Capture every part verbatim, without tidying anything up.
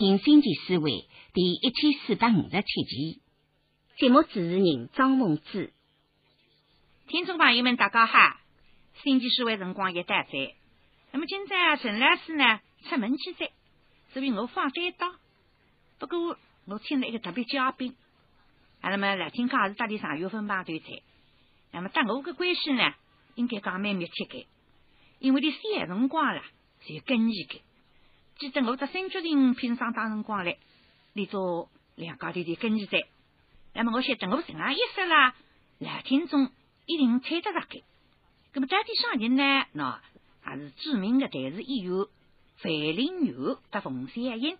人生奇思会第一千四百五十七期，节目主持人张凤芝。听众朋友们，大家好！新奇思会辰光又到在，那么今朝陈老师呢出门去在，所以我放飞刀。不过我请了一个特别嘉宾，啊，那么来听讲是搭里上月份排队在，那么搭我个关系呢，应该讲蛮密切个，因为的三辰光啦，就跟伊个。记得我在新决定品上当辰光来，连做两家头的跟前在。那么我晓得我这样意思啦，来听众一定猜得着的。那么这点上人呢，那还是知名的台视演员范玲玉和冯三英。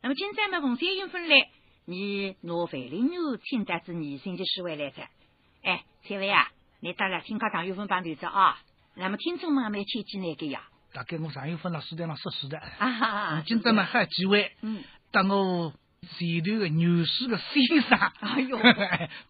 那么今朝嘛，冯三英分来，你拿范玲玉请得子你新奇思会来着。哎，三位啊，你到了听讲上有分帮头子啊。那么听众们没切记那个呀。大概我上一份了书店上说书的，今朝嘛还有几位，当我前头的牛市的先生，哎呦，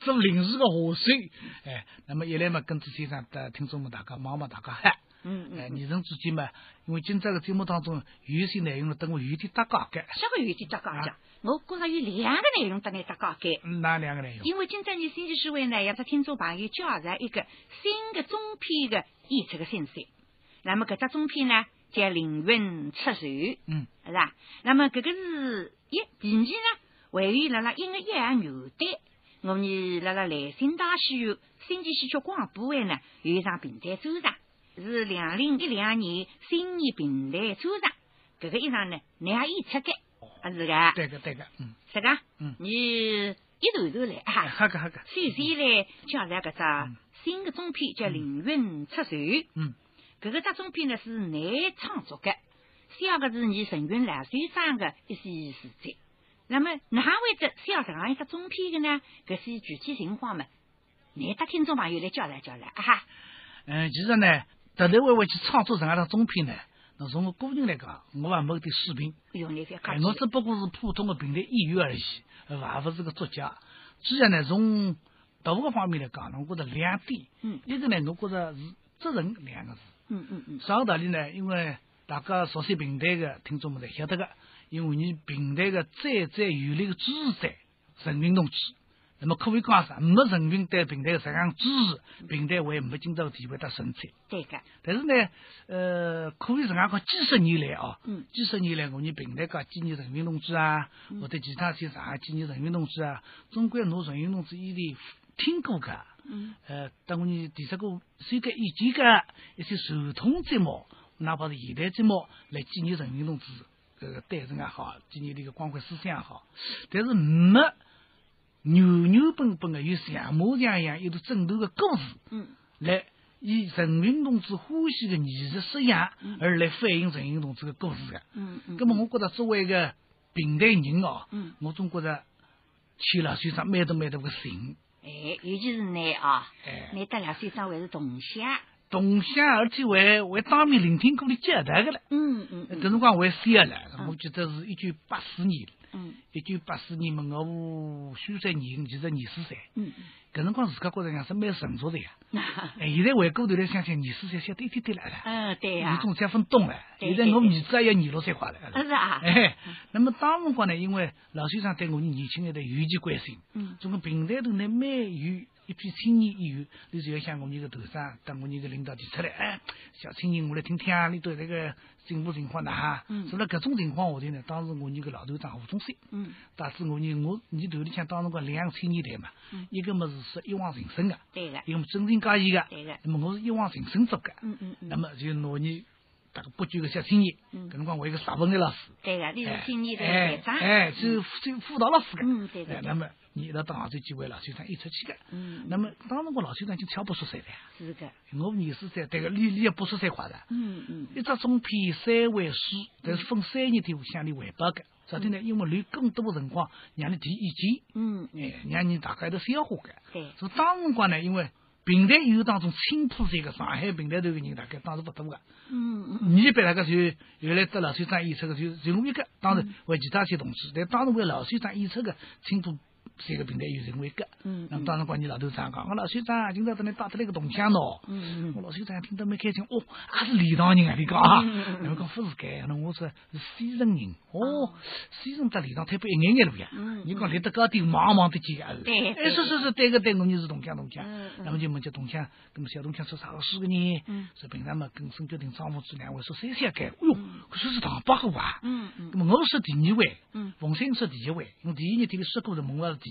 做临时的和尚，哎，那么一来嘛跟这先生的听众们大家忙忙大家嗨，嗯嗯，哎，女人之间嘛，因为今朝的节目当中有些内容了，等我有点搭嘎改，什么有点搭嘎讲？我觉着有两个内容搭你搭嘎改，哪两个内容？因为今朝你新奇思会呢，要给听众朋友介绍一个新的中篇的演出的信息。那么搿只中篇呢叫凌云出手，嗯，是吧？那么搿个是一，第二呢，还有辣辣一个一夜牛队，我们辣辣兰心大戏院新奇戏曲广播会呢有一场平台周场，是两零一两年新年平台周场，搿个一场呢，你也演出的，啊是个？对个对个，嗯，是个，嗯，你一头头来啊，好个好个，首先来介绍搿只新的中篇叫凌云出手，嗯。这个大中篇呢是难创作的，小个是你陈云来水上的一些事迹。那么哪位的小上一个中篇的呢？这些具体情况嘛，你到听众朋友来交来交来啊。嗯，其实呢，特别为我去创作上一个中篇呢，那从我个人来讲，我也没点水平，哎，我只不过是普通的平台演员而已，而不是个作家。既然呢，从多个方面来讲，我觉得两点，嗯，一个呢，我觉得是责任两个字。嗯嗯嗯，啥个道理呢？因为大家熟悉平台的听众们在晓得个，因为你平台的再再有力的支持者，人民同志，那么可以讲啥？没人民对平台的这样支持，平台会没今朝地位的生存。对个。但是呢，呃，可以这样讲，几十年来啊，嗯，几十年来我们平台讲纪念人民同志啊，或者其他些啥纪念人民同志啊，总归拿人民同志一点。听过个，嗯，呃，当我们提出过修改以前个一些传统节目，哪怕是现代节目来纪念人民同志这个诞生也好，纪念这个光辉思想也好，但是没牛牛本本的有像模像样一段正统的故事，嗯，来以人民同志欢喜的艺术式样而来反映人民同志的故事个，嗯嗯，那么我觉得作为一个平台人哦，嗯，我总觉得去了水上蛮多蛮多个心。哎，尤其是你啊，你得了水上还是同乡，同乡而且还还当面聆听过你交代的了。嗯嗯。这辰光还小了，我记得是一九八四年。嗯。一九八四年嘛，我虚岁年其实二十岁。嗯嗯。搿辰光自家觉着样是蛮成熟的呀。哎，现在回过头来想想，二十岁晓得一点点了。嗯，对呀。你总算分懂了。现在我儿子也要二六岁快了。是啊。哎，那么当辰光呢，因为老先生对我们年轻一代尤其关心。嗯。从平台头呢，蛮有。一批青年演员，你就要向我们个头上，当我们个领导提出来，哎，小青年，我来听听，你对这个进步情况哪哈？嗯。除了各种情况下头呢，当时我们个老头长胡宗宪，嗯，导致我们我你头里向当时个两个青年台嘛，嗯，一个么是说一往情深个，对个，一个么真情假意个，对个，那么我是一往情深做个，嗯嗯嗯，那么就拿你。大概不久个小青年，搿辰光我一个日本的老师，对个，你是青年的台长，哎，就就辅导老师个，嗯，对个，那么你一到到杭州机会，老先生一出去个，嗯，那么当时我老先生就超八十岁了，是个，我二十岁，对个，你你也八十岁快了，嗯嗯，一只中篇三回书，但是分三年头向你汇报个，啥的呢？因为留更多的辰光让你提意见，嗯，哎，让你大家都消化个，对，所以当辰光呢，因为。平台有当中青浦这个上海平台头个人大概当时不多个，嗯嗯，你别那个就原来得老先生演出个就就我一个，当然为其他些同志，但当时为老先生演出个青浦三个平台有人会割。嗯。那当时帮你老头长讲，我老首长今朝等你带出来个铜腔咯。嗯嗯。我老首长听得蛮开心，哦，还是礼堂人啊，你讲啊？嗯嗯。我讲不是该，那我说是西城人。哦，西城在礼堂太不一眼眼路呀。嗯。你讲立得高顶，茫茫的几个。对。哎，是是是，对个对，我们是铜腔铜腔。嗯嗯。那么就么叫铜腔，那么小铜腔说啥个事个呢？嗯。说平常嘛，跟孙九龄、张凤芝两位说谁先改？哎呦，可说是唐八个哇。嗯嗯。那么我是第二位。嗯。冯先生是第一位，我第一年听个说过的蒙了第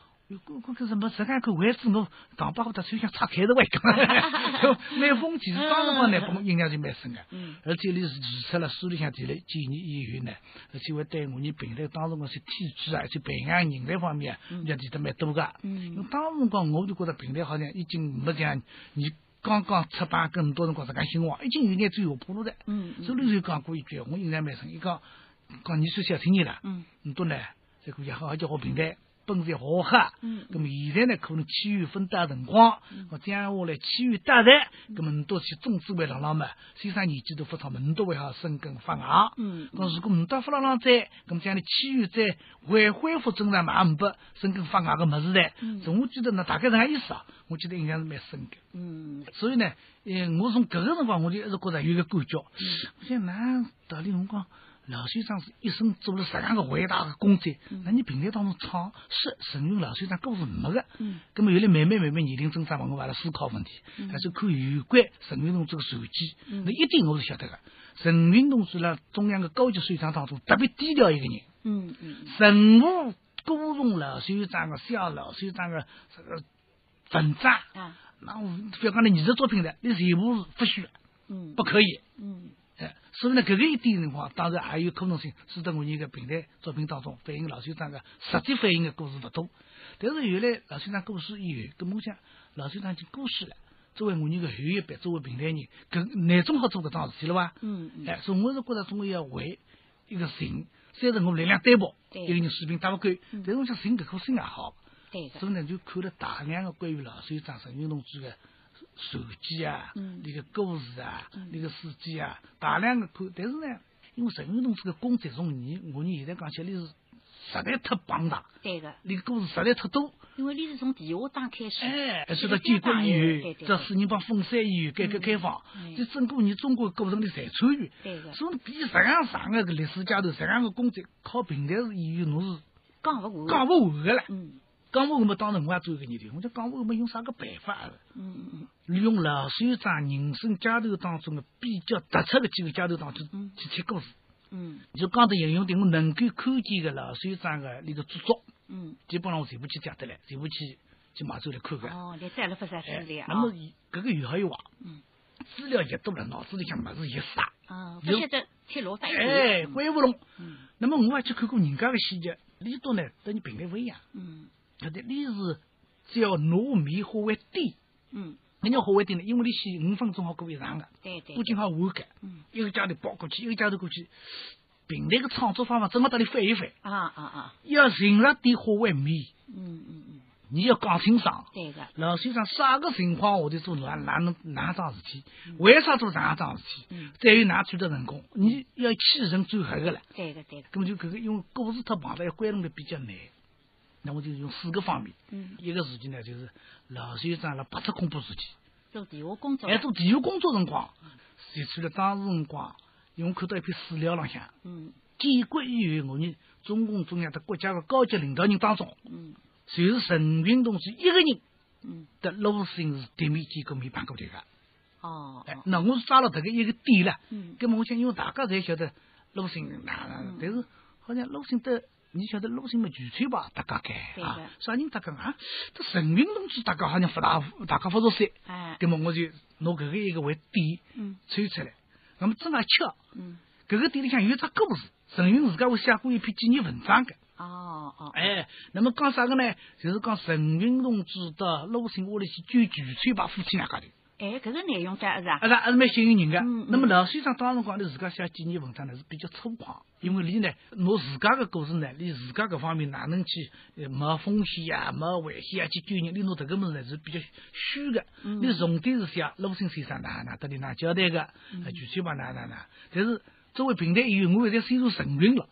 我我看什么？这个看位置，我唐八虎他抽象岔开的外讲，蛮风气。当时光呢，帮印象就蛮深的。而且你是提出了书里向提了建议以后呢，而且会对我们平台当时光是体制啊，就培养人才方面，也提得蛮多的。因为当时光我就觉得平台好像已经没讲你。刚刚出版，更多人讲这个新话，已经有眼走下坡路了。嗯。周立瑞讲过一句，我印象蛮深。伊讲，讲你是小青年了。嗯。你多呢？这个也好，叫好平台。本身好黑，那么现在呢，可能七月份到辰光，我将下来七月到来，那么你到去种植会浪浪嘛，虽然年纪都不长嘛，你都会好生根发芽。嗯，那如果你到不浪浪在，那么将来七月再恢恢复正常嘛，也不生根发芽个么子嘞。嗯，所以我觉得呢，大概是俺意思啊，我觉得印象是蛮深的。嗯，所以呢，呃，我从搿个辰光我就一直觉着有个感觉，我想哪道理我讲。老先生是一生做了啥样的伟大的工作？那你平台当中唱是承认老先生都是没的。嗯。那么原来慢慢慢慢年龄增长，我们来思考问题，还是看有关陈云同志的传记。嗯。那一定我是晓得的，陈云同志呢，中央的高级首长当中特别低调一个人。嗯嗯。任何歌颂老先生的、笑老先生的这个文章，啊，那不要讲那艺术作品的，你全部是不许的。嗯。不可以。嗯。所以呢，搿个一点辰光，当然也有可能性，使得我们个平台作品当中反映老先生个实际反映个故事不多。但是原来老先生故事以后，搿我想老先生已经过世了。作为我们个后一辈，作为平台人，搿难总好做搿桩事体了伐？嗯嗯。哎，所以我是觉着总归要为一个人，虽然我力量单薄，一个人水平打勿够，但是我想人搿颗心也好。对的。所以呢，就看了大量个关于老先生、陈云同志个。手机啊，那个故事啊，那个司机啊，大量的看，但是呢，因为陈云同志的工作从你我们现在讲起来是实在太庞大，对个，那个故事实在太多。因为你是从地下党开始，哎，还是到建国以后，这四人帮凤山以后改革开放，这整个你中国过程里侪参与，所以比实样啥个历史阶段，实样个工作靠平台是以后侬是讲不完，讲不完个了。讲我们当时我也做一个研究，我就讲我们用啥个办法？嗯嗯，利用老首长人生阶段当中的比较突出的几个阶段当中去去写故事。嗯，就刚才引用的我能够看见的老首长的那个著作，嗯，基本上我全部去讲得来，全部去去买走来看看。哦，你再来不啥资料啊？那么搿个有好有坏。嗯。资料越多了，脑子里向么子越傻。啊，不晓得铁路啥意思？哎，怪勿弄。嗯。那么我还去看过人家的细节，力度呢跟你平台不一样。嗯。晓得你是只要糯米化为点，嗯，你要化为点呢，因为你写五分钟好过一长的，对对，不仅好完改，嗯，一个家头包过去，一个家头过去，平台个创作方法怎么到你翻一翻？啊啊啊！要人肉点化为米，嗯嗯嗯，你要讲清爽，对的。老先生啥个情况我就做哪哪能哪桩事体，为啥做哪桩事体？再有哪取得成功？你要起人最合个了，对的对的。根本就搿个因为故事太庞大，要关弄的比较难。那我就用四个方面，嗯、一个事情呢就是老先生了八十恐怖事件，做地下工作，哎，做地下工作辰光，提出了当时辰光，因为我看到一篇史料浪向，嗯，建国以后我们中共中央的国家的高级领导人当中，嗯，就是陈云同志一个人，嗯，的路线是对面建国没办过迭个，哦，哎，那我是抓了迭个一个点了，嗯，那么我想因为大家侪晓得路线哪哪，但是好像路线的。你晓得路线嘛，全村吧，大家改啊，啥人大家啊？这陈云同志大家好像不大，大家不熟悉。哎。那么我就拿搿个一个为点，嗯，抽出来。那么正好巧，嗯，搿个点里向有一只故事，陈云自家会写过一篇纪念文章的。哦哦。哎，那么讲啥个呢？就是讲陈云同志到鲁迅屋里去救全村吧夫妻两家头。哎，搿个内容家是啊，啊是还是蛮吸引人的。那么老先生当时讲的自家写纪念文章呢是比较粗犷，因为你呢，侬自家的故事呢，你自家各方面哪能去没风险啊，没危险啊去救人，你侬迭个物事呢是比较虚的。你重点是写鲁迅先生哪哪得里哪交代个，具体嘛哪哪哪。但是作为平台演员，我现在深入承认了，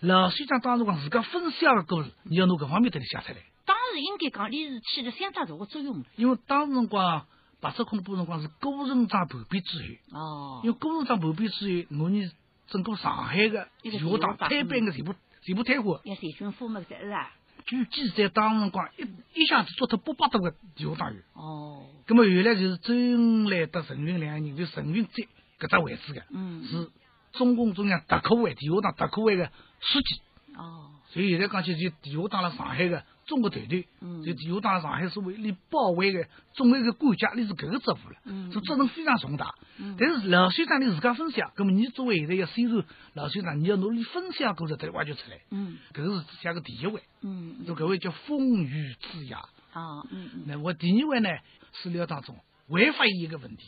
老先生当时讲自家分享的故事，你要侬各方面得里写出来。当时应该讲你是起了相当大的作用。因为当时辰光。白色恐怖辰光是高成章叛变之后，哦，因为高成章叛变之后，我们整个上海的地下党推翻的全部全部推翻。要陈群夫么？这是啊。据记载，当时辰光一一下子抓脱八百多个地下党员。哦。那么原来就是周恩来和陈云两个人，就陈云在搿只位置的，嗯，是中共中央特科会地下党特科会的书记。哦。所以现在讲起就地下党了上海的。中国团队，就地下党上海所为你保卫的总归个管家，你是搿个职务了，所以责任非常重大。但是老先生你自家分享，那么你作为现在要深入老先生，你要努力分享过程再挖掘出来。嗯，搿个是写个第一位。嗯，搿位叫风雨之夜。啊，嗯。那我第二位呢，史料当中还发现一个问题，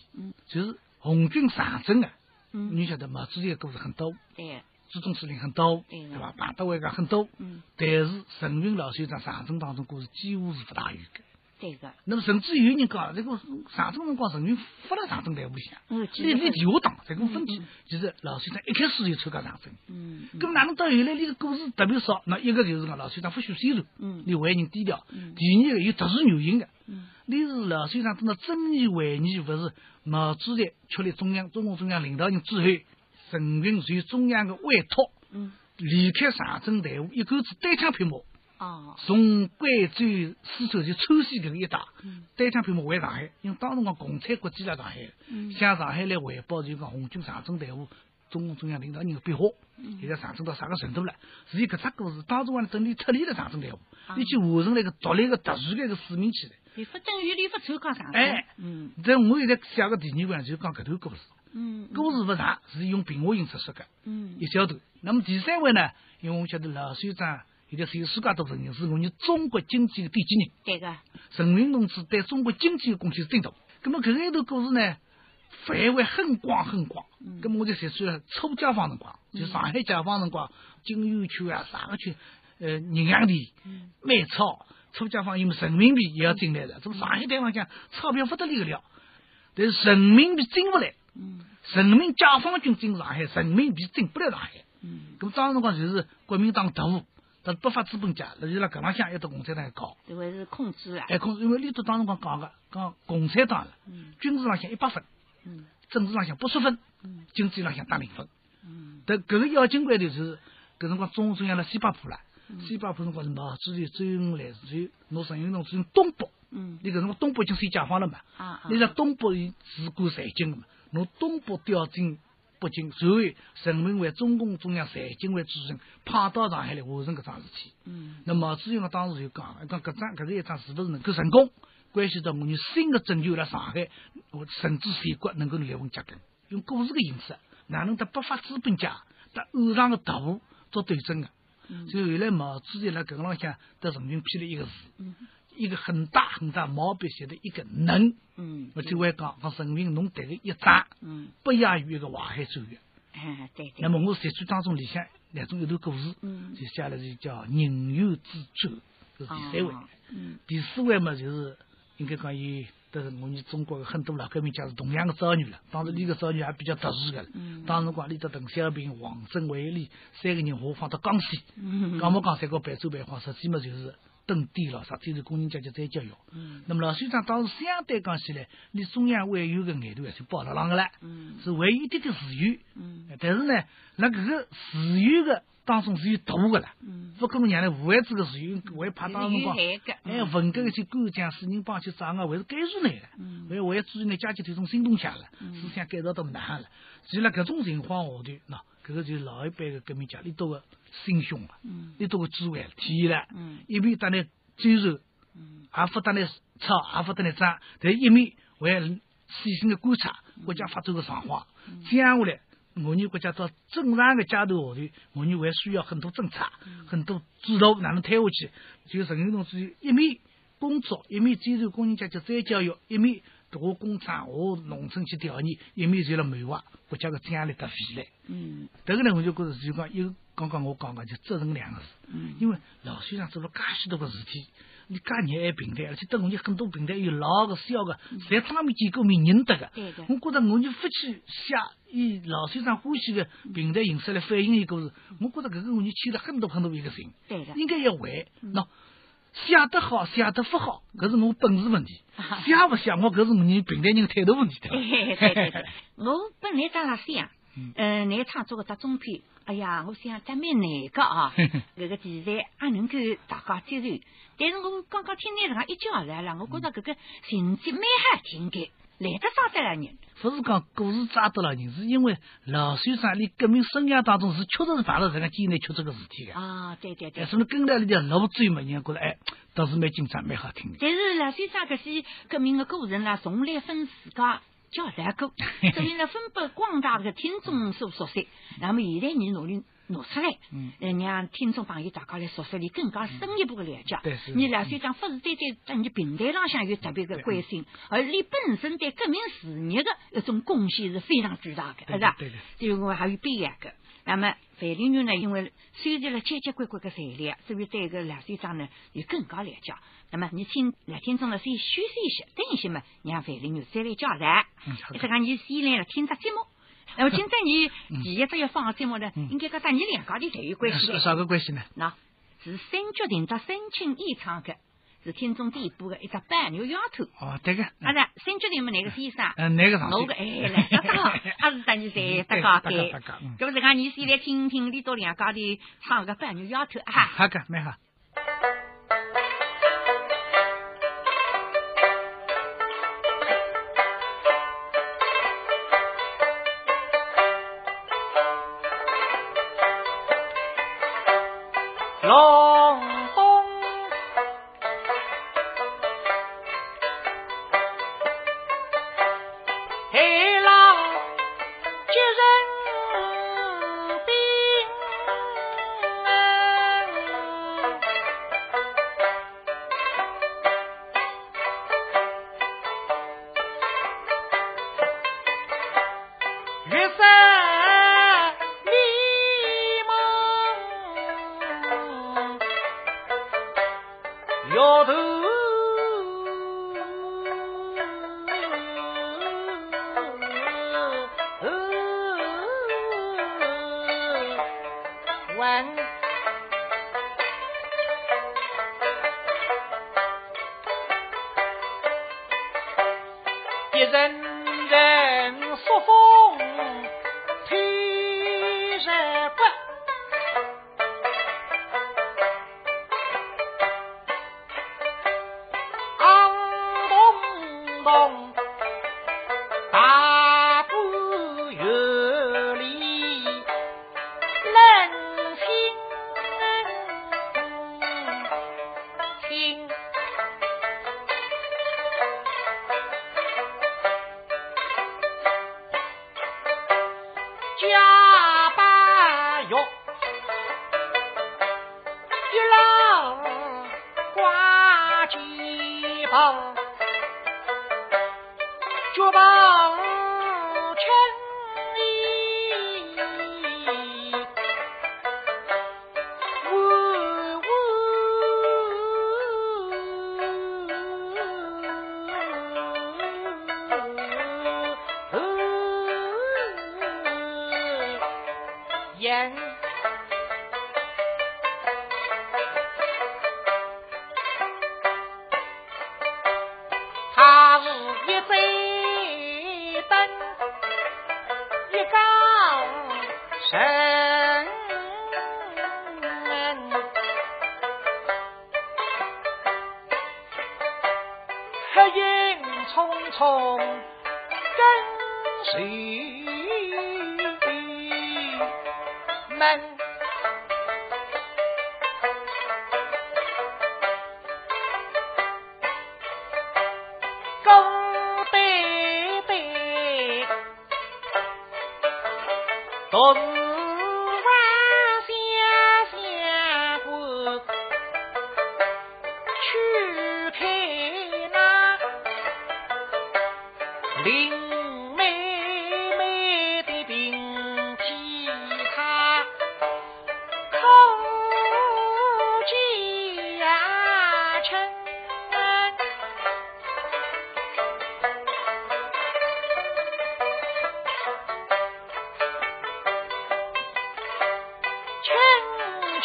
就是红军长征啊，你晓得毛主席的故事很多。对。集中指令很多，对吧？排到位个很多，但是陈云老先生长征当中故事几乎是不大有的。对个。那么甚至有人讲，这个长征辰光陈云不来长征队伍里向，你你地下党这个分歧，其实老先生一开始就参加长征。嗯。咁哪能到后来你个故事特别少？那一个就是讲老先生不修身段，你为人低调；第二个有特殊原因的，你是老先生等到真义为义，不是毛主席确立中央中共中央领导人之后。陈云随中央的委托，离开长征队伍，一口子单枪匹马，从贵州、四川就川西搿个一带，单枪匹马回上海，因为当时讲共产国际辣上海，向上海来汇报就讲红军长征队伍，中共中央领导人的变化，现在上升到啥个程度了？是伊搿只故事，当时我等你脱离了长征队伍，你去完成了一个独立的、特殊的一个使命去了。你不等于你不参加长征？哎，嗯，但我现在写个第二版就讲搿段故事。嗯，故事不长，是用平话形式说的，嗯，一小段。那么第三位呢，因为我晓得老先生现在是有世界都承认，是我们中国经济的奠基人。对个。陈云同志对中国经济的贡献是最大。那么搿一段故事呢，范围很广很广。嗯。那么我就提出了初解放辰光，就上海解放辰光，金融区啊啥个区，呃，银行店、卖钞，初解放因为人民币也要进来了。这么上海地方讲钞票不得了，但是人民币进不来。嗯，人民解放军进上海，人民币进不来上海。嗯，咁当时辰光就是国民党特务，但不法资本家，那就辣搿浪向一到共产党搞。因为是控制啊。哎，控制，因为李多当时辰光讲个，讲共产党了，军事浪向一百分，嗯，政治浪向八十分，嗯，经济浪向打零分。嗯。但搿个要紧关头是，搿辰光中共中央辣西柏坡啦，西柏坡辰光是毛主席周恩来是，侬陈云同志东北，嗯，你搿辰光东北已经先解放了嘛，啊啊，你在东北是管财经的嘛。从东北调进北京，随后人民为中共中央财经委主任派到上海来完成搿桩事体。嗯。那毛主席我当时就讲，讲搿桩搿个一桩是不是能够成功，关系到我们新的政权辣上海，甚至全国能够立稳扎根。用故事的形式，哪能得不法资本家、得暗上的特务做斗争的？嗯。所以后来毛主席辣搿浪向对陈云批了一个字。嗯。一个很大很大毛笔写的一个能，嗯，我就会讲，讲陈云侬这个一扎，嗯，不亚于一个淮海走月。哎，对对。那么我写作当中里向两种有段故事，嗯，就写了就叫人猿之舟，是第三位。嗯。第四位嘛，就是应该讲伊，但是我们中国很多老革命家是同样的遭遇了，当时那个遭遇还比较特殊的。嗯。当时光里头邓小平、王震、卫立三个人下放到江西，嗯，讲没讲三个白走白晃，实际嘛就是。蹲点了，啥都是工人阶级在教育。嗯。那么老先生当时相对讲起来，你中央委员的眼头还是抱得浪个了。嗯。是还有一点点自由。嗯。但是呢，那搿个自由的当中是有毒个了。嗯。不可能让人无限制个自由，还怕当辰光，哎，文革去干将四人帮去掌啊，还是改造来了。嗯。还还注意呢，阶级斗争新动向了，思想改造到哪样了？所以辣搿种情况下头，喏，搿个就是老一辈的革命家，你多个。心胸了，你多个智慧体现了，一面当然追求，也不当然吵，也不当然争，但一面还要细心的观察国家发展的状况。这样下来，我们国家到正常的阶段下头，我们还需要很多政策、很多制度哪能推下去？就陈云同志一面工作，一面追求工人阶级再教育，一面。打工仔我农村去调研，一面就了美化国家的这样的个未来。嗯，这个呢我就觉着就讲有刚刚我讲个就责任两个字。嗯，因为老先生做了介许多个事体，你介热爱平台，而且等我们很多平台有老个小个，侪当面见过面认得个。对的。我觉着我就不去写以老先生欢喜个平台形式来反映一个事，我觉着搿个我就欠了很多很多一个情。对的。应该要还，喏。写得好，写得不好，搿是我本事问题。写勿写，我搿是你平台人的态度问题的。对对对，我本来在那想，嗯，你创作个只中篇，哎呀，我想真蛮难个啊，搿个题材也能够大家接受。但是我刚刚听你搿样一讲下来，我觉着搿个情节蛮好听的，来得抓得了人。不是讲故事抓得了人，是因为老先生在革命生涯当中是确实是碰到这个艰难出这个事体的。啊，对对对。所以跟来里点老追嘛，人家觉得哎，倒是蛮精彩，蛮好听的。但是老先生这些革命的过程啦，从来分自家交代过，所以呢，分拨广大的听众所熟悉。那么现在你努力。拿出来，嗯，让听众朋友大家来熟悉里更加深一步的了解。对，是。你老先生不是对对在你平台浪向有特别的关心，而你本身对革命事业的一种贡献是非常巨大的，是吧？对对。另外还有表扬的。那么范丽女呢，因为收集了结结棍棍的材料，所以对个老先生呢有更加了解。那么你请来听众呢先休息一下，等一下嘛，让范丽女再来交代。嗯，好的。这个你先来了听这节目。那么今朝你第一只要放个节目呢，应该讲咱你两家头侪有关系的。啥个关系呢？喏，是新剧定到申请演唱的，是听众点播的一只《白牛丫头》。哦，对个。啊，是新剧定么？哪个先生？嗯，哪个上？我个哎，来，大家好，还是咱你在大家对。搿么是讲你先来听听你到两家头唱个《白牛丫头》啊。好个，蛮好。龙宫黑老接人兵，月色。摇头，弯，一阵阵朔风吹日不。竹棒撑立，呜呜，烟，它是一杯。神黑影匆匆跟随们，公对对都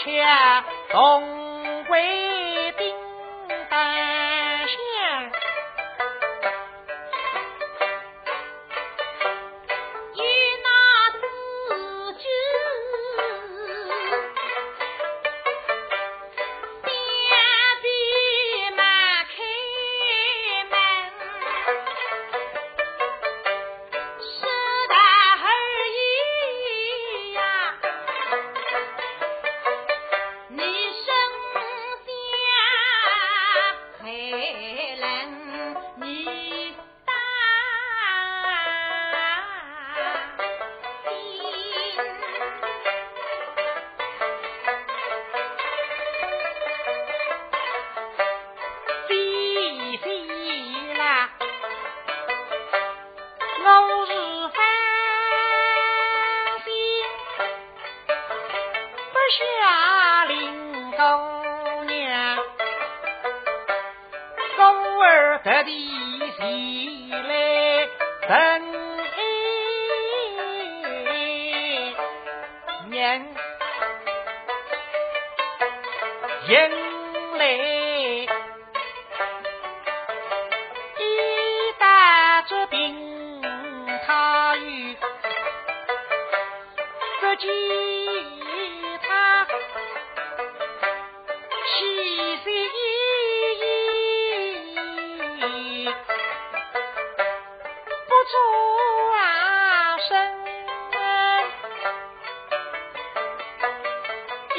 却总归兵单线，与那四军边兵马开门，是的而已呀、啊。下令公娘，公儿得地起来真义年，迎来一大只兵他与自己。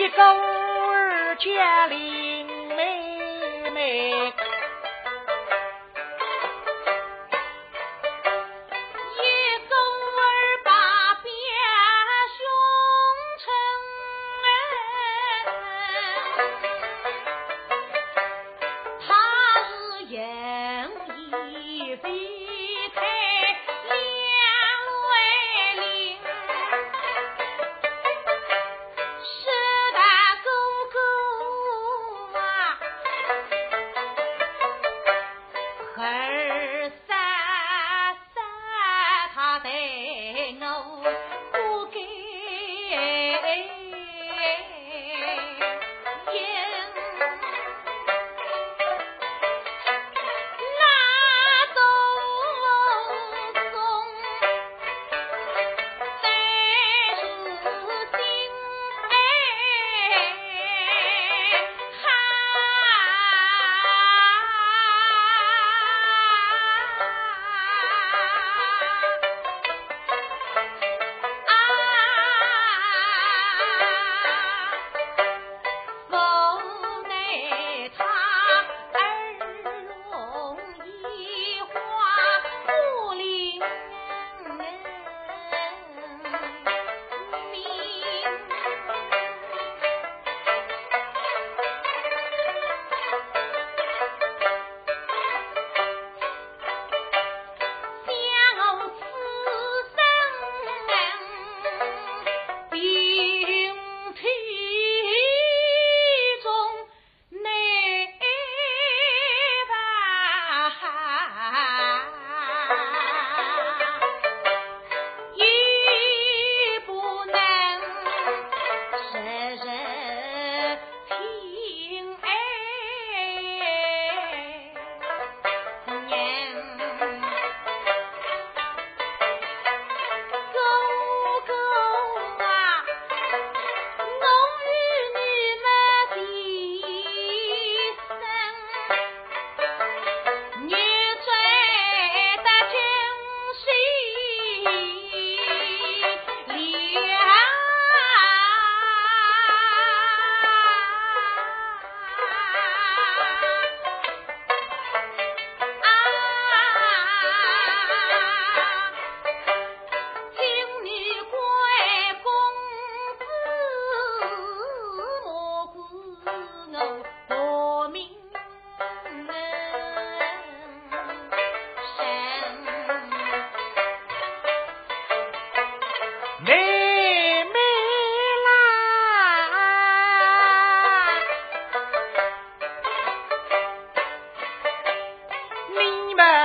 一勾儿家里妹妹，一勾儿把别兄称，他是言一非开。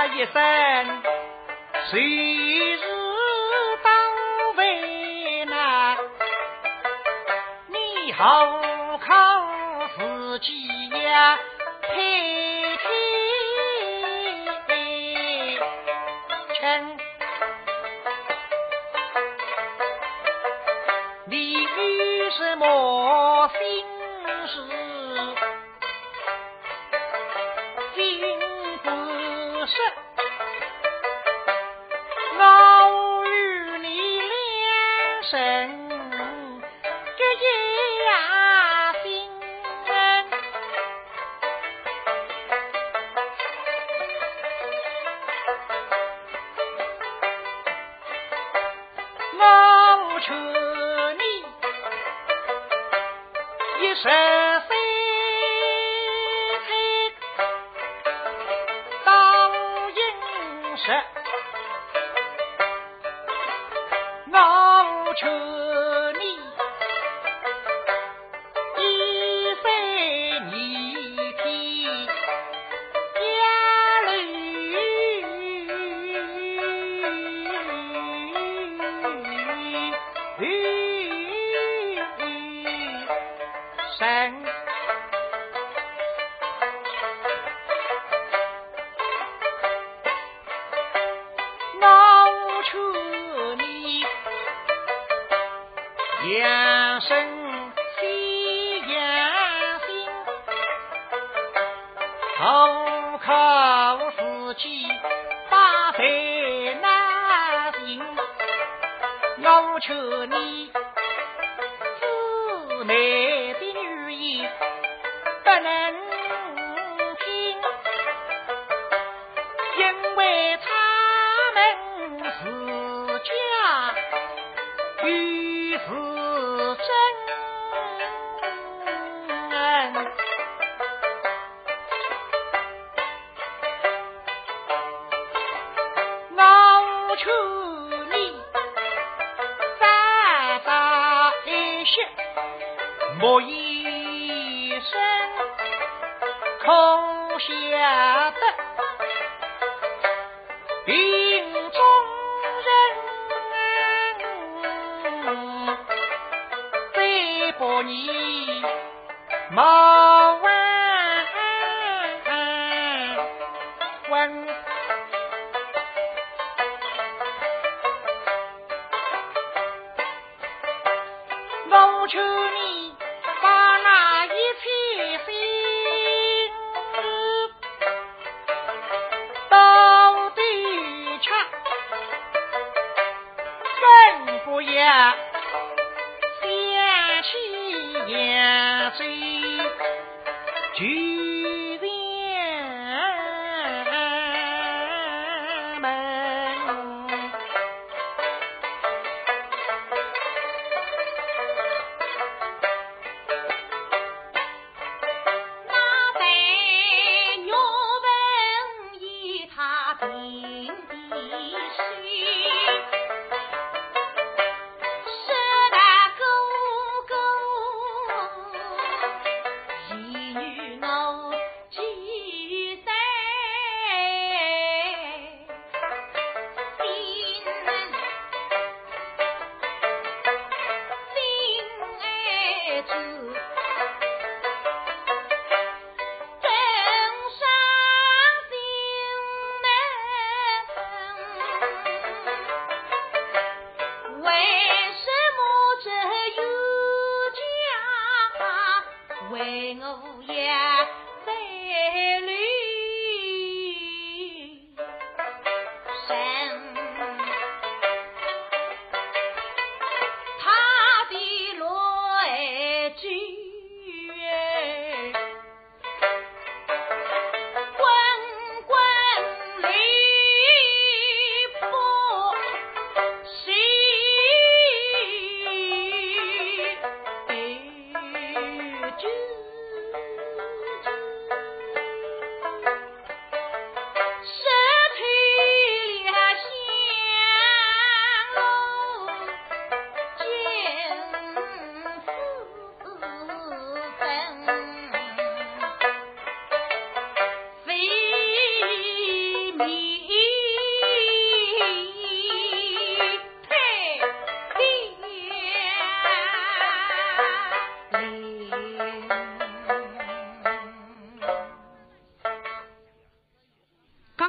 一生随时当为难，你好后康自己呀配替臣你有什么心事心不是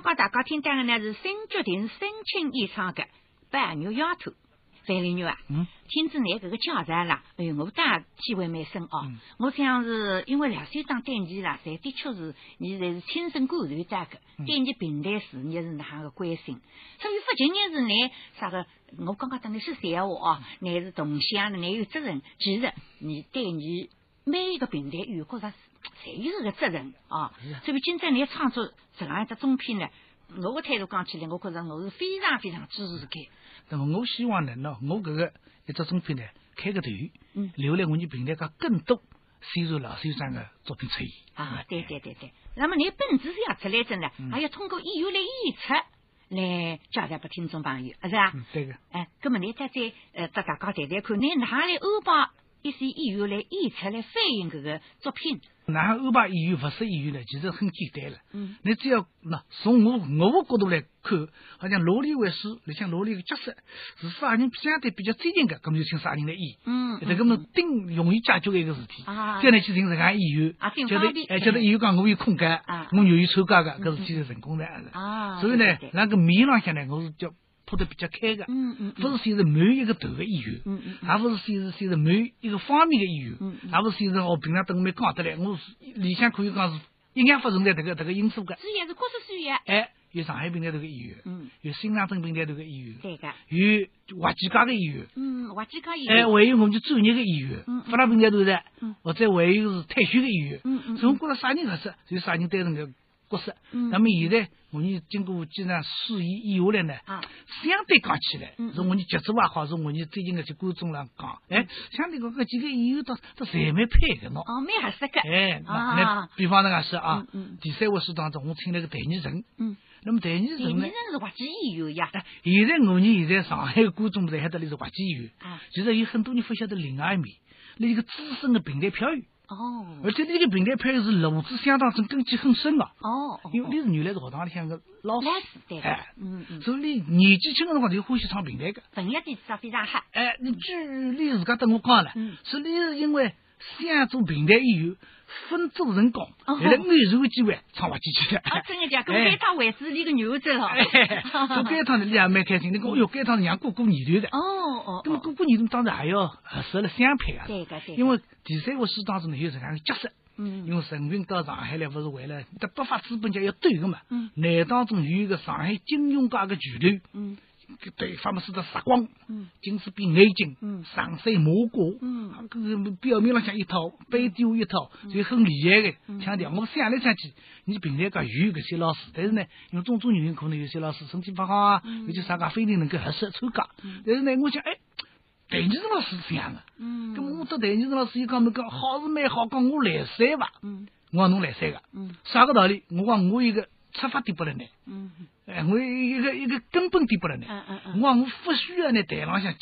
帮大家听到的呢是新竹亭深青演唱的《白牛丫头》。范丽牛啊，今次你这个介绍啦，哎呦，我当体会蛮深哦。我想是因为两三档对你啦，才的确是你才是亲身感受到个，对你平台事业是哪个关心。所以不仅仅是你啥个，我刚刚讲的是三话啊，你是同乡的，你有责任，其实你对你每一个平台有或者侪有个责任啊。所以今朝你创作这样一只中篇呢？我个态度讲起来，我觉着我是非常非常支持的。那么我希望呢，喏，我搿个一只中篇呢，开个头，嗯，留来我们平台讲更多深入老先生的作品出现。啊，对对对对。那么你本质是要出来着呢，还要通过演员来演出来交代给听众朋友，是吧？对个。哎，搿么你再再呃，搭大家谈谈看，你哪来安排一些演员来演出来翻译搿个作品？那安排演员不是演员呢，其实很简单了。嗯，你只要那从我我的角度来看，好像罗里卫视里向罗里个角色是啥人相对比较专业的，咁就请啥人来演。嗯，这个么顶容易解决的一个事体。啊，再来去请人家演员，觉得哎觉得演员讲我有空间，我愿意参加个，搿事体是成功的。啊，所以呢，那个面浪向呢，我是叫铺得比较开的。嗯嗯，不是先是满一个头的演员，嗯嗯，也不是先是先是满一个方面的演员，嗯，也不是先是我平常等我们讲得来，我里向可以讲是一眼不存在这个这个因素的。职业是各式专业。哎，有上海平台头的演员，嗯，有新上镇平台头的演员，对个，有滑稽界的演员，嗯，滑稽界演员，哎，还有我们专业的演员，嗯，发达平台头的，嗯，或者还有是退休的演员，嗯嗯，所以我觉着啥人合适就啥人担任个角色。那么现在我们经过几场试演以后来呢，相对讲起来，是我们节奏也好，是我们最近的些观众来讲，哎，相对讲搿几个演员倒倒侪蛮配个喏，哦，蛮合适个。哎，那比方那个是啊，第三回事当中我请了个代言人，嗯，那么代言人呢，代言人是滑稽演员呀。现在我们现在上海观众在海搭里是滑稽演员，其实有很多人不晓得另外一面，那一个资深的平台票友。哦，而且那个平台派是路子相当深，根基很深的。哦，因为你是原来是学堂里向个老师，哎，嗯嗯，所以你年纪轻的辰光就欢喜唱平台个，本来底子非常好。哎，你据你自家跟我讲了，说你是因为想做平台演员，分组成功，后来偶然个机会唱滑稽去了。啊，真的假？跟该趟还是你个牛子了。哎，该趟你也蛮开心，你讲哟，该趟让过过年头的。哦哦。那么过过年头当然还要合适了相配啊。对个对。因为第三个是当中呢有这样的角色，嗯，因为陈云到上海来不是为了，他不法资本家要斗个嘛，嗯，那当中有一个上海金融界个巨头，嗯。对方面是个杀光，嗯，近视变眼镜，嗯，上身麻瓜，嗯，啊，个表面浪向一套，背地下一套，所以很厉害的。强调我们想来想去，你平台讲有搿些老师，但是呢，因为种种原因，可能有些老师身体不好啊，有些啥个非得能够合适参加。但是呢，我想，哎，戴先生老师是这样的，嗯，那么我到戴先生老师伊讲，侬讲好是蛮好，讲我来三吧，嗯，我讲侬来三个，嗯，啥个道理？我讲我一个出发点不能呢，嗯。哎，我一个一个根本点不了呢。嗯嗯嗯。我讲我不需要呢，台浪向去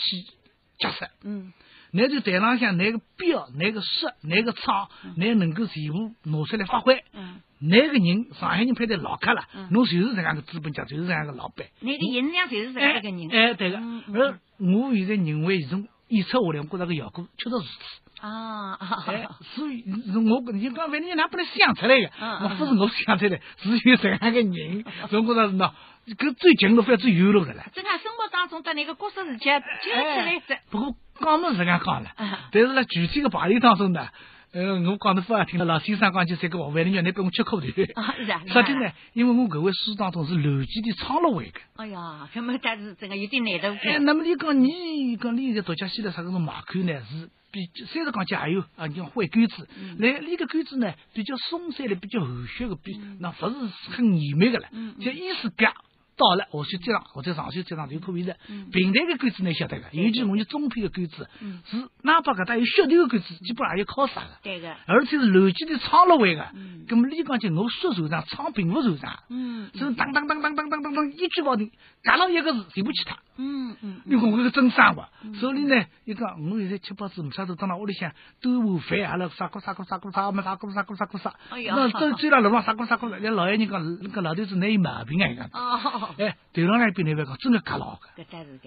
角色。嗯。那就台浪向那个表、那个色、那个唱，那能够全部拿出来发挥。嗯。那个人，上海人派的老客了，侬就是这样个资本家，就是这样个老板。那个形象就是这样个人。哎，对个。而我现在认为，从演出下来，我觉着个效果确实如此。啊。哎，所以我你讲反正人不能想出来个，我不是我想出来，是有这样个人，所以我觉着是喏，搿最近都反正有路个了。真个生活当中的那个各式事情，就起来是。不过讲么是搿样讲了，但是呢，具体个排练当中呢。呃，我讲的不好听了，老先生讲就三个王万里让你拨我吃苦头。啊，是啊。实际呢，因为我搿位书当中是漏几点苍老味个。哎呀，搿么但是真个有点难度。哎，那么你讲你讲你现在独家西来啥搿种马口呢？是比三十讲起还有啊，你讲灰杆子，来那个杆子呢比较松散的，比较厚实个，比那勿是很严密个了。嗯。像意思讲到了，我就这样，或者上修这样就可以了。平台个杆子呢晓得个，尤其我们中篇个杆子，是哪怕搿搭有小头个杆子，基本上也靠啥个。对个。而且是楼基的苍老位个，葛末你讲就我说手上苍并不手上，嗯，所以当当当当当当当当一句话定，讲到一个字全部其他。嗯嗯。你讲我是真生伐？所以呢，伊讲我现在吃饱子，唔晓得到哪屋里向端碗饭，阿拉啥锅啥锅啥锅啥么啥锅啥锅啥锅啥，那走走到路上啥锅啥锅，人老爷人讲，搿老头子哪有毛病啊？伊讲。哦。哎，头浪那边那边讲真个割老个。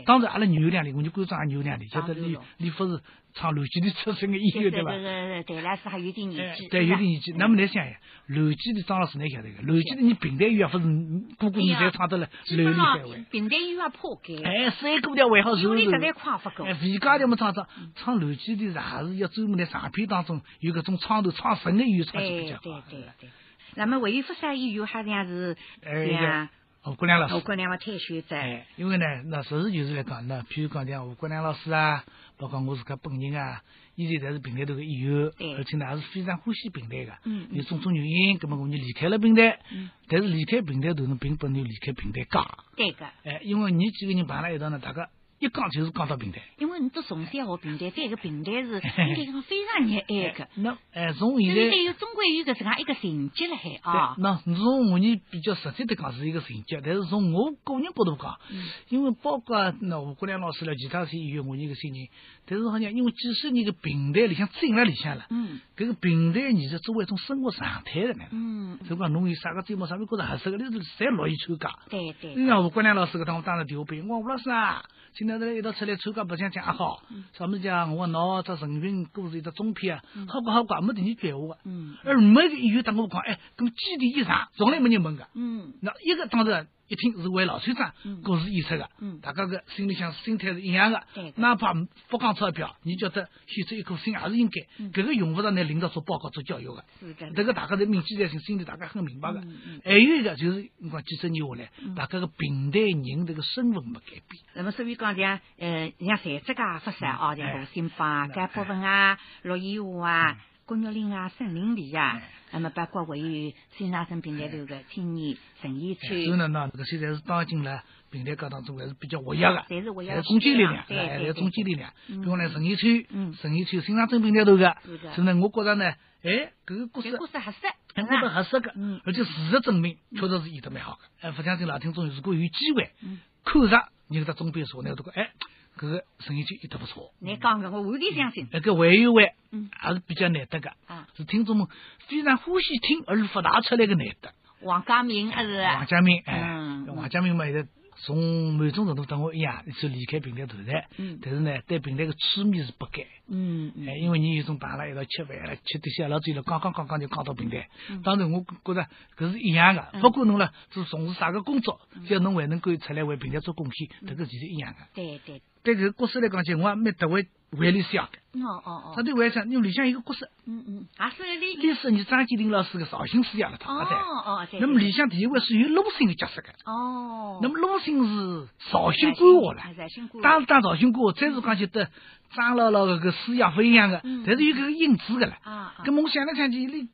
当时阿拉牛两里，我就关注阿牛两里，晓得李李福是唱楼记里出身个演员对伐？对对对，但是还有点年纪。对，有点年纪。那么来想呀，楼记里张老师，你晓得个？楼记里你平潭院不是姑姑你才唱得了楼里三位。平潭院破改。哎，三姑娘还好柔柔。有的在夸不够。哎，肥家的么唱唱唱楼记里是还是要专门在唱片当中有搿种唱头唱神的演员唱起比较好。对对对。那么魏福山演员好像是像吴国亮老师，吴国亮嘛退休在。因为呢，那实事求是来讲，那譬如讲像吴国亮老师啊，包括我自家本人啊，现在侪是平台头个演员，而且呢还是非常欢喜平台个。嗯。有种种原因，葛末我就离开了平台。嗯。但是离开平台头呢，并不能离开平台家。对个。哎，因为你几个人碰辣一道呢，大家。一讲就是讲到平台，因为你都从小学平台，对个平台是应该讲非常热爱个。那哎，从现在，所以有终归有个这样一个成绩了海啊。那从我呢比较实际的讲是一个成绩，但是从我个人角度讲，因为包括那吴国亮老师了，其他些演员我一个新人，但是好像因为几十年个平台里向进了里向了，嗯，这个平台你是作为一种生活常态的呢，嗯，所以讲侬有啥个节目啥物事觉着合适个，你侪乐意参加。对对。你像吴国亮老师个，当我当时调配，我吴老师啊。那在一道出来参加白相讲也好，咱们讲我拿这人群故事一个中篇啊，好不好讲没得你绝活个，而没个演员当我讲，哎，搿么基地演啥，从来没人问个，那一个当时一听是为老先生故事演出个，大家个心里向心态是一样个，哪怕不讲钞票，你觉得献出一颗心也是应该，搿个用不着拿领导做报告做教育个，这个大家在铭记在心，心里大家很明白个。还有一个就是我讲几十年下来，大家个平台人这个身份没改变。那么所以讲。像呃，像财政噶发展哦，像吴新芳、甘宝文啊、陆延华啊、郭玉玲啊、沈林丽啊，那么包括还有新上升平台头个青年陈延秋。所以呢，那这个现在是当今了平台噶当中还是比较活跃个，还是中坚力量，还是中坚力量。比方呢，陈延秋、陈延秋新上升平台头个，所以呢，我觉着呢，哎，搿个故事，故事合适。我们合适个，而且事实证明，确实是演得蛮好个。哎，不相信老听众，如果有机会看上。你搿只中篇说，那都讲哎，搿个成绩演得不错。你讲搿，我完全相信。那个回忆会，还是比较难得个，是听众们非常欢喜听，而是发达出来个难得。王家明还是？王家明，哎，王家明嘛，现在从某种程度跟我一样，就离开平台头来，但是呢，对平台个痴迷是不改。嗯。哎，因为你有种大了一道吃饭了，吃点些老醉了，刚刚刚刚就讲到平台。当然，我觉着搿是一样个，不管侬了是从事啥个工作，只要侬还能够出来为平台做贡献，迭个其实一样个。对对。对搿个角色来讲起，我也蛮特为怀里想个。哦哦哦。他对怀想，因为里向有个角色。嗯嗯。也是里。历史，你张建林老师个绍兴师爷了，他在。哦哦对。那么里向第一位是有鲁迅个角色个。哦。那么鲁迅是绍兴官话了，当时当绍兴官话，再是讲起得张老老个个师爷不一样个，但是有搿个影子个了。啊啊。咁我想来想去，里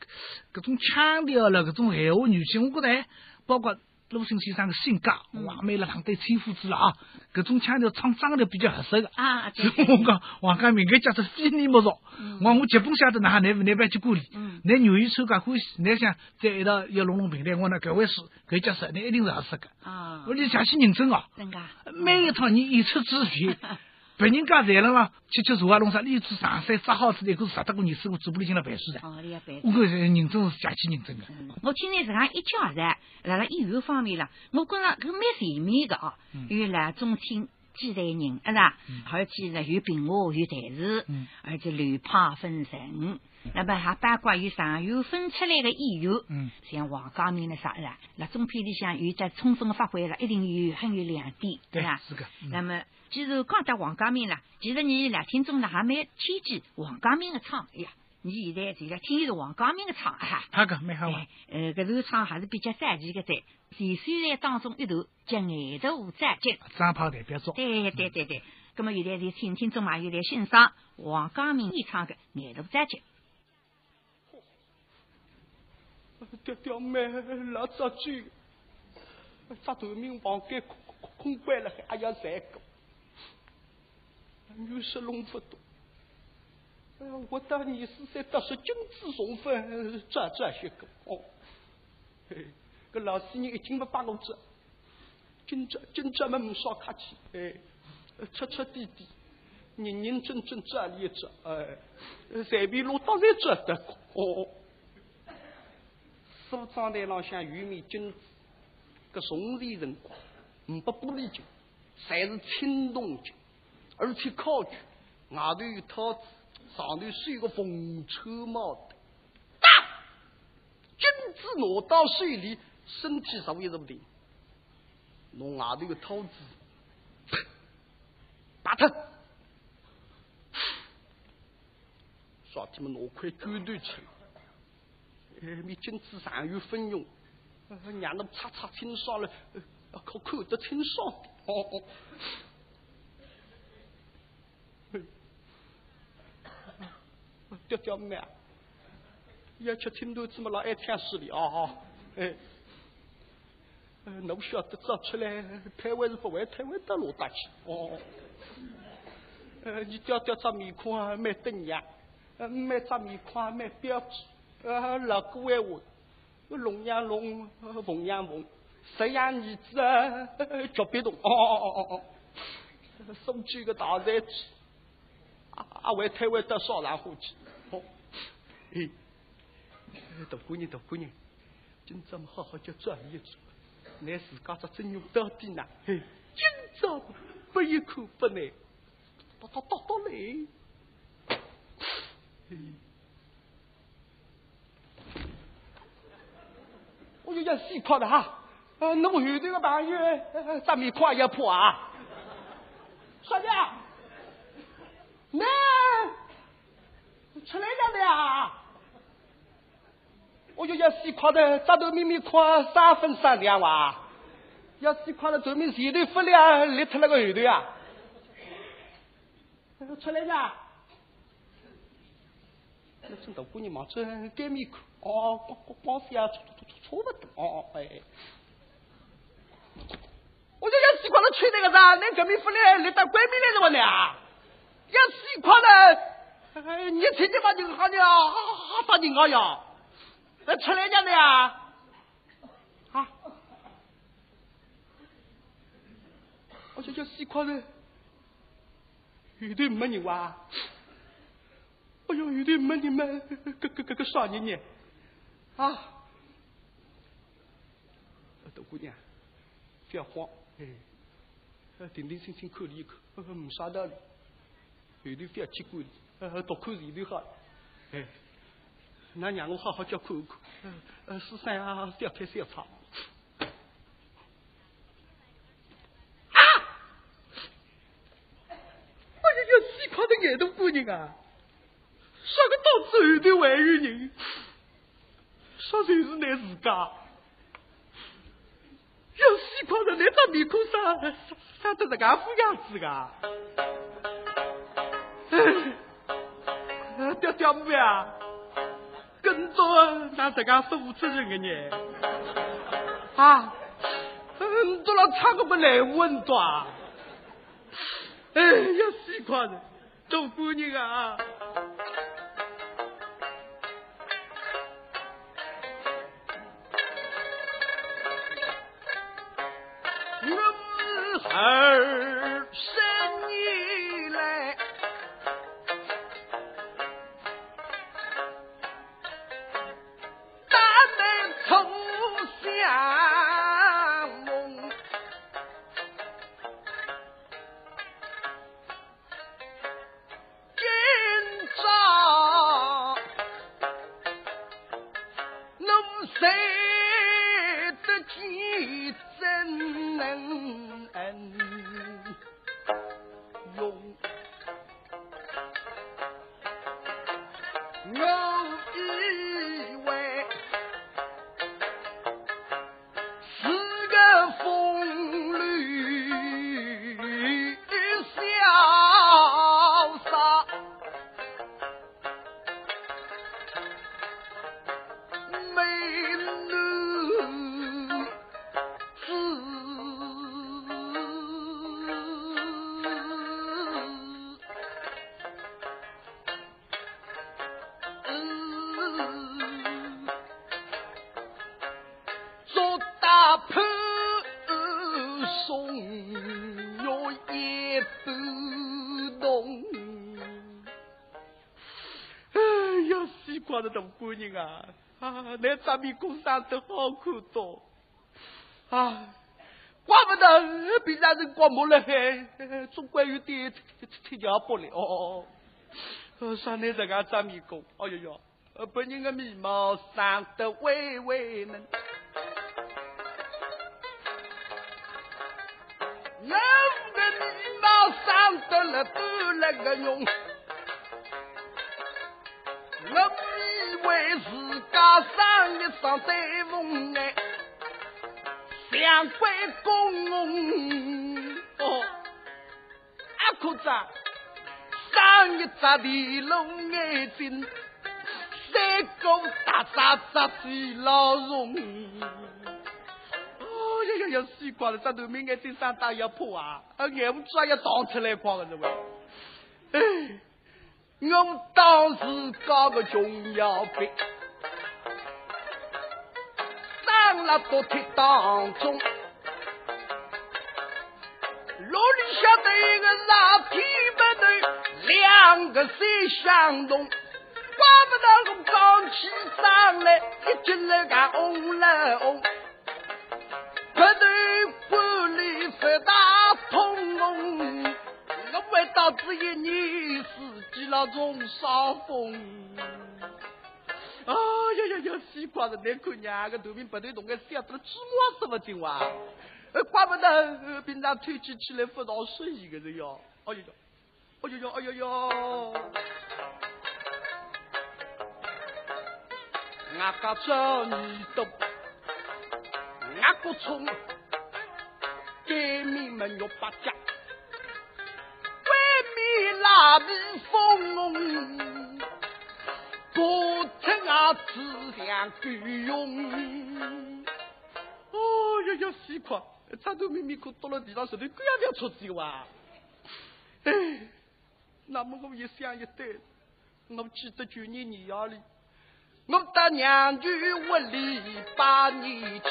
搿种腔调了，搿种闲话语气，我觉着哎，包括。鲁迅先生个性格，我也买了旁边千夫指了啊！搿种腔调唱张的比较合适个。啊，对。所以我讲王家明搿角色非你莫属。我讲我基本晓得㑚难难办去管理，难愿意参加欢喜，难想在一道要弄弄平台，我呢搿位是搿角色，你一定是合适个。啊。我你详细认真哦。真噶。每一趟你演出之前，别人家在了啦，吃吃茶啊弄啥，你去上山摘蒿子，一个是杀得过，二是我嘴巴里进了白水的。哦，你要白水。我个认真是假期认真的。我听你这样一讲噻，辣辣演员方面了，我觉着搿蛮全面的哦，有辣中青几代人，是吧？而且呢，有平话，有台词，而且流派纷呈。那么还包括有上游分出来的演员，像王家明那啥啦，那中片里向有在充分的发挥了，一定有很有亮点，对吧？是个。那么。既然讲到王家明了，其实你两天中呢还蛮贴近王家明的唱，哎呀，你现在就来听一个王家明的唱哈。好个，蛮好个。呃，搿首唱还是比较早期个在，前虽然当中一头接眼头舞战绩。张炮代表作。对对对对，葛末现在就请听众嘛，又来欣赏王家明演唱个《眼头战绩》。条条命老早走，只头命房间空空关了，还要赚个。女士弄不懂，呃，我当年是在当时金枝送分，这这些个哦，嘿，个老师人已经不把我这，今朝今朝么唔少客气，哎，彻彻底底，认认真真这里这，哎，随便路当然这得哦，苏张台浪向渔民金枝，个从前辰光。唔不玻璃酒，侪是青铜酒，而且靠住外头有套子，上头拴个凤车帽的。打，君子拿到手里，身体稍微是不灵，弄外头有套子，打他。上天们拿块狗头吃，哎，你君子善于分用，让侬擦擦清爽了。可看得清爽哦哦，爹爹妹，要吃青豆子么？老爱听书的啊！哎，侬晓得早出来，台湾是不会台湾到罗大去哦。呃，你钓钓只面孔啊，蛮得意啊，买只面孔啊，蛮标致。啊，老古爱话，龙呀龙，凤呀凤。谁呀？儿子啊，脚别动！哦哦哦哦哦，送去个大宅子，阿阿外太外到烧燃火去。哦，嘿，大姑娘，大姑娘，今朝么好好叫转一转，拿自家只真用到底呢？嘿，今朝不一口不难，叨叨叨叨来。嘿，我就要细看的哈。呃，侬后头个朋友，咱面孔也要破啊！小姐，那出来了呀？我就要四块的，咱头面面孔三分三两哇！要四块的头面前头分量，立出那个后头啊！出来呀？那真大姑娘忙真干面孔哦，光光光是呀，差差差不多哦哎。我就要死光了，吹那个啥，那革命不来，你当官兵来着我呢？要死光了，你天天把人喊的啊，哈把人啊呀，那出来讲的呀，啊！我就要死光了，有的没人哇，哎呦，有的没人们，个个个个少年呢，啊！大姑娘。不要慌，哎，呃，定定心心看里看，没啥道理。后头不要去管，呃，多看前头好。哎，那让我好好叫看看。呃，十三啊，不要拍，不要吵。啊！我就叫细胖的眼洞姑娘啊，啥个到处后头还有人，啥人是拿自家？要死光了，来到面孔上，啥都是俺副样子噶。哎，爹爹妹啊，更多拿自家不负责任个人。啊，嗯，都老唱个么来问多。哎，要死光了，大姑娘啊。儿生以来，大难从相逢，今朝侬谁得见真能？姑娘啊，啊，那咱们工商都好苦多，啊，怪不得别人人刮毛了还总归有点参加不了。上天这个咱们讲，哎呀呀，呃，把你个眉毛生得微微嫩，人个眉毛生得了不那个用，我以为自家生一双对风哎。两位公哦，阿哥子，上一扎的龙眼睛，三个大扎扎水老龙。哦呀呀呀，水光了，这头明眼睛上打一破啊，啊眼不抓也倒出来光了是吧？哎，我们当时搞个琼瑶杯。那都铁当中，路里下的一个老皮不对，两个谁相同？怪不得我刚起上来，一进来个红了红，不对不离不打通红，我回到这一年四季了中烧风。哎呀呀呀！西瓜子难看呀，个头面白头弄个小子，芝麻什么劲哇？呃，怪不得平常推起起来不老顺一个人哟。哎呀呀！哎呀呀！哎呀呀！俺家做你都，俺不冲，对面没有八家，外面拉皮风。我听啊，只想去用。哦呀呀，西瓜，咱都明明可到了地上，手里根也没出子哇。哎，那么我一想一对，我记得去年年夜里，我到娘舅屋里拜年去，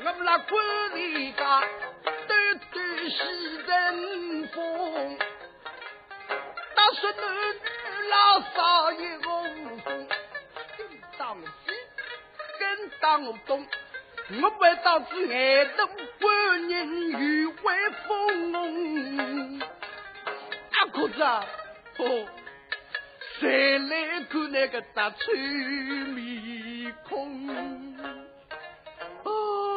我们那姑娘家端端喜人风。我说男女老少一个风，跟当我西，跟当我东，我为到此爱的官人与为风。阿哥子，哦，谁来看那个大吹迷空？哦，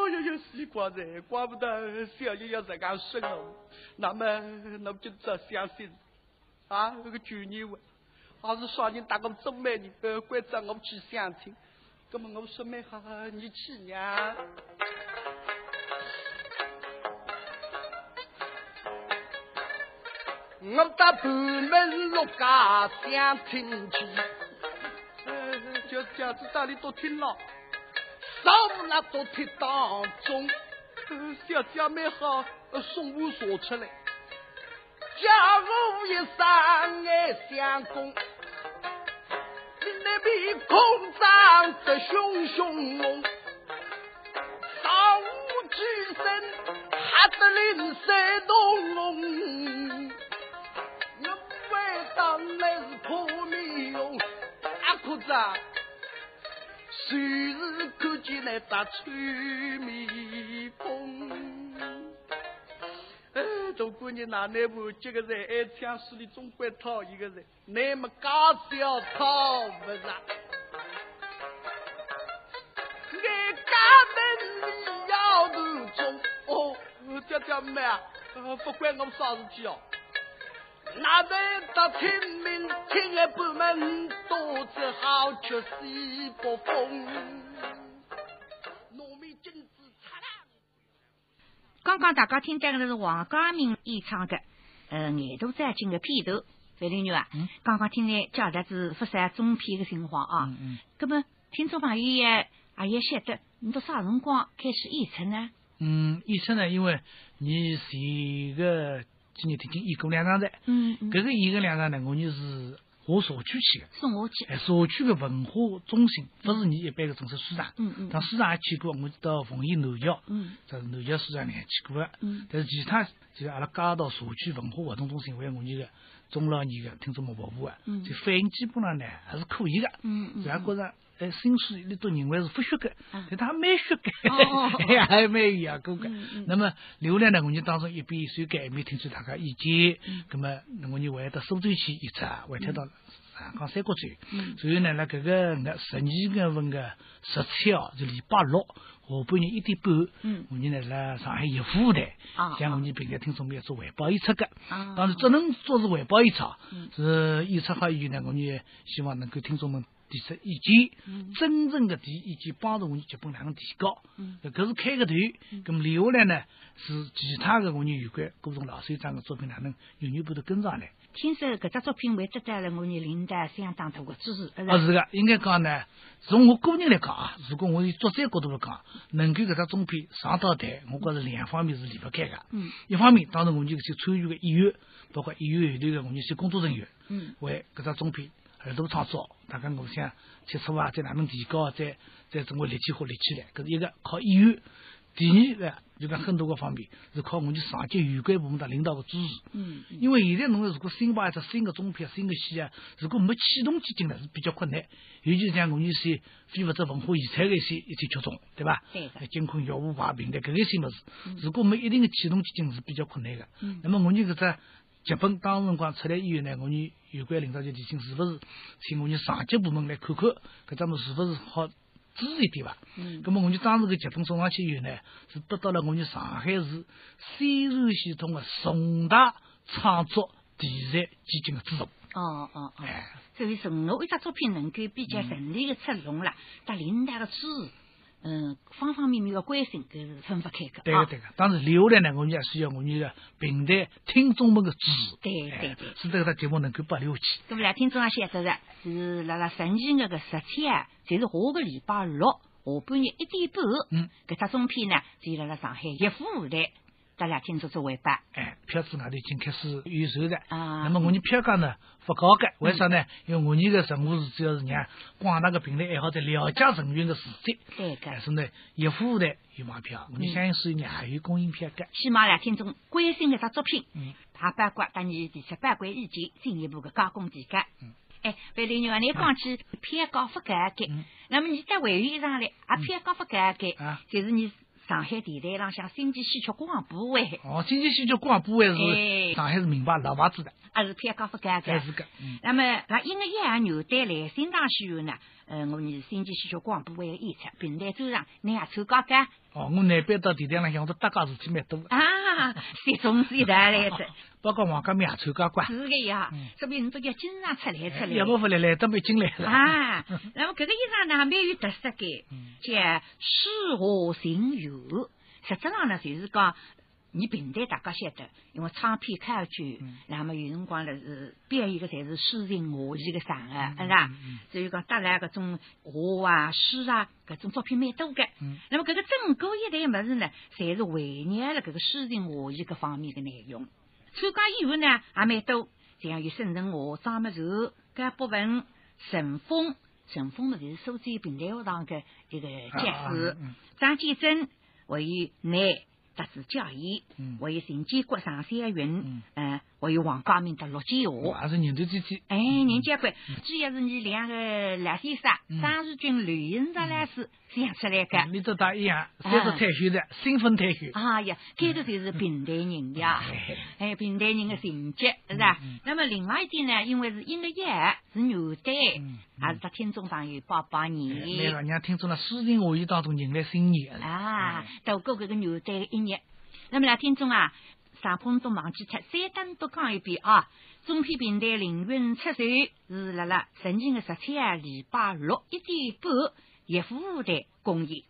要要西瓜子，怪不得小爷要这样说哦。那么，那么就只相信。啊，那个去年我，还是少年打工挣卖你，呃，关照我去相亲，那么我说没好，你去呀。我到北门陆家相亲去，呃，就这子道理都听了，什么那都听当中，呃，小姐没好，呃，送我说出来。家务一生爱相公，你那边空长得凶凶猛，上午起身吓得人山动动，你为当那是破面容，阿婆子，随时看见那打吹面孔。如果你哪能不这个人爱讲事里总归讨一个人，那么搞笑讨不着。爱家门里要途中哦，爹爹妹啊，不管我啥事体哦，哪能到清明天来不门，肚子好吃西北风。刚刚大家听到的是王家明演唱的《呃眼肚子啊进个片头》，范丽女啊，刚刚听来讲的是不是中片的情况啊？嗯嗯。那么听众朋友也也晓得，你到啥辰光开始演出呢？嗯，演出呢，因为你前个今年听听演过两场的，嗯嗯，这个演个两场呢，我也是。我社区去的，是我去，哎，社区的文化中心，不是你一般的中式市场。嗯嗯。但市场也去过，我到凤仪南桥，嗯，这是南桥市场呢去过的。嗯。但是其他就是阿拉加到社区文化活动中心为我们个中老年个听众们服务的，这反应基本上呢还是可以的。嗯嗯。然后觉着哎，新式里头认为是不许改，但他蛮许改，还蛮严格改。那么流量呢，我们当中一边修改，一边听取大家意见。那么我们会到苏州去一查，会听到上港三角洲。所以呢，那这个十二月份的十七号就礼拜六。下半年一点半，我们呢来上海一服务台，向我们平台听众们做环保演出个。当然，只能做是环保演出，是演出好以后呢，我们希望能够听众们提出意见，真正的提意见帮助我们剧本能提高。搿是开个头，咁么留下来呢是其他的我们有关各种老师长的作品哪能源源不断跟上来。听说搿只作品会得到了我们领导相当大的支持，是吧？是的，应该讲呢，从我个人来讲啊，如果我以作者角度来讲，能够搿只作品上到台，我觉着两方面是离不开的。嗯。一方面，当然我们就去参与个演员，包括演员后头个我们一些工作人员，嗯，为搿只作品儿童创作，大家我想接触啊，在哪能提高，在在中国立体化立起来，搿是一个靠演员。第二呢，就讲很多个方面是靠我们上级有关部门的领导的支持。嗯。因为现在侬如果新拍一只新的中片、新的戏啊，如果没启动基金呢，是比较困难。尤其像我们一些非物质文化遗产的一些一些剧种，对吧？对的。监控、药物、牌平台，搿个些物事，如果没一定的启动基金是比较困难的。嗯。那么我们搿只剧本当辰光出来以后呢，我们有关领导就提醒，是不是请我们上级部门来看看，搿咱们是不是好？支持一点吧。嗯。那么我们当时个剧本送上去以后呢，是得到了我们上海市三社系统的重大创作题材基金的支持。哦哦哦。哎，所以任何一只作品能够比较顺利的出笼了，得领导的支持，嗯，方方面面的关心，搿是分不开的。对个对个，当然留下来呢，我们也需要我们的平台听众们的支持。对对对。使得搿只节目能够保留下去。咁啦，听众也晓得了，是辣辣十二月个十七啊。就是下个礼拜六下半日一点半，嗯，搿只中片呢，就辣辣上海逸夫舞台，大家听做做尾巴。哎，票子外头已经开始预售了。啊。那么我们票价呢不高个，为啥呢？因为我们个任务是主要是让广大个平台爱好者了解成员个事迹。对个。但是呢，逸夫舞台有买票，我们相信所以呢还有供应票价。希望啦，听众关心搿只作品，嗯，也包括对你提出宝贵意见，进一步个加工提高。嗯。哎，范队长，你讲起偏高不改革，那么你在会员上嘞，啊偏高不改革，就是你上海电台浪向新奇戏曲广播会。哦，新奇戏曲广播会是上海是名牌老牌子的。啊，是偏高不改革。是个。那么，那因为一样牛队来新塘戏院呢，呃，我们新奇戏曲广播会的演出，平台周上你也参加噶。哦，我那边到电台浪向，我搭嘎事体蛮多。啊，集中是一大来着。包括王家明也参加过。是个呀，说明你都要经常出来出来。要不不来来，都没进来了。啊，那么这个衣裳呢，蛮有特色的，叫诗画行游。实质上呢，就是讲你平台大家晓得，因为唱片开剧，那么有辰光了是表演的才是诗情画意的场合，是吧？所以讲带来搿种画啊、诗啊。搿种作品蛮多嘅，那么搿个整个一类物事呢，侪是围绕了搿个诗情画意搿方面嘅内容。参加演员呢也蛮多，像有沈辰华、张默柔、甘博文、陈峰，陈峰嘛就是苏州平台学堂嘅一个讲师，张建珍，还有衲特子教演，还有陈建国、常山云，嗯，还有王家明的陆建华，也是人头之子。哎，人家关，主要是你两个老先生，张士军、刘英哲老师想出来的。你都大一样，三个退休的，新婚退休。啊呀，这个就是平台人呀，哎，平台人的情节是吧？那么另外一点呢，因为是音乐节，是牛队，也是他听众朋友帮帮你。那个让听众呢，诗情画意当中迎来新年。啊，透过这个牛队的音乐。那么来听众啊，上碰都忘记脱，再单独讲一遍啊。中片平台凌云出售是辣辣十二月十七号礼拜六一点半，逸夫舞台公演。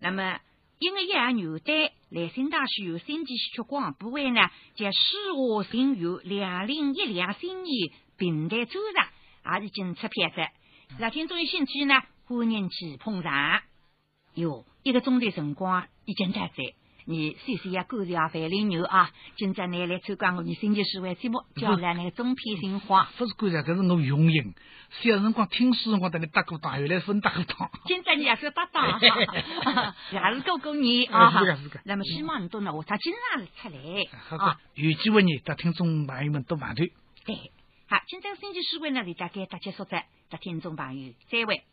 那么因为一夜牛队来新塘戏院新奇戏曲广播会呢，叫《诗画行游二零一两新年平台周场》也已经出票子，那听众有兴趣呢，欢迎去捧场。哟，一个钟头辰光已经到这。你谢谢呀，感谢啊，范林牛啊！今朝呢来参加我们新奇戏曲节目，叫来那个中片情况。不是感谢，搿是我用心。小辰光听书辰光，等你搭过档，后来分搭过档。今朝你也是搭档，也是过过年啊。是个是个。那么希望你都能下趟经常出来。好个，有机会呢，搭听众朋友们多排队。对，好，今朝新奇戏曲呢，为大家搭结束的，搭听众朋友再会。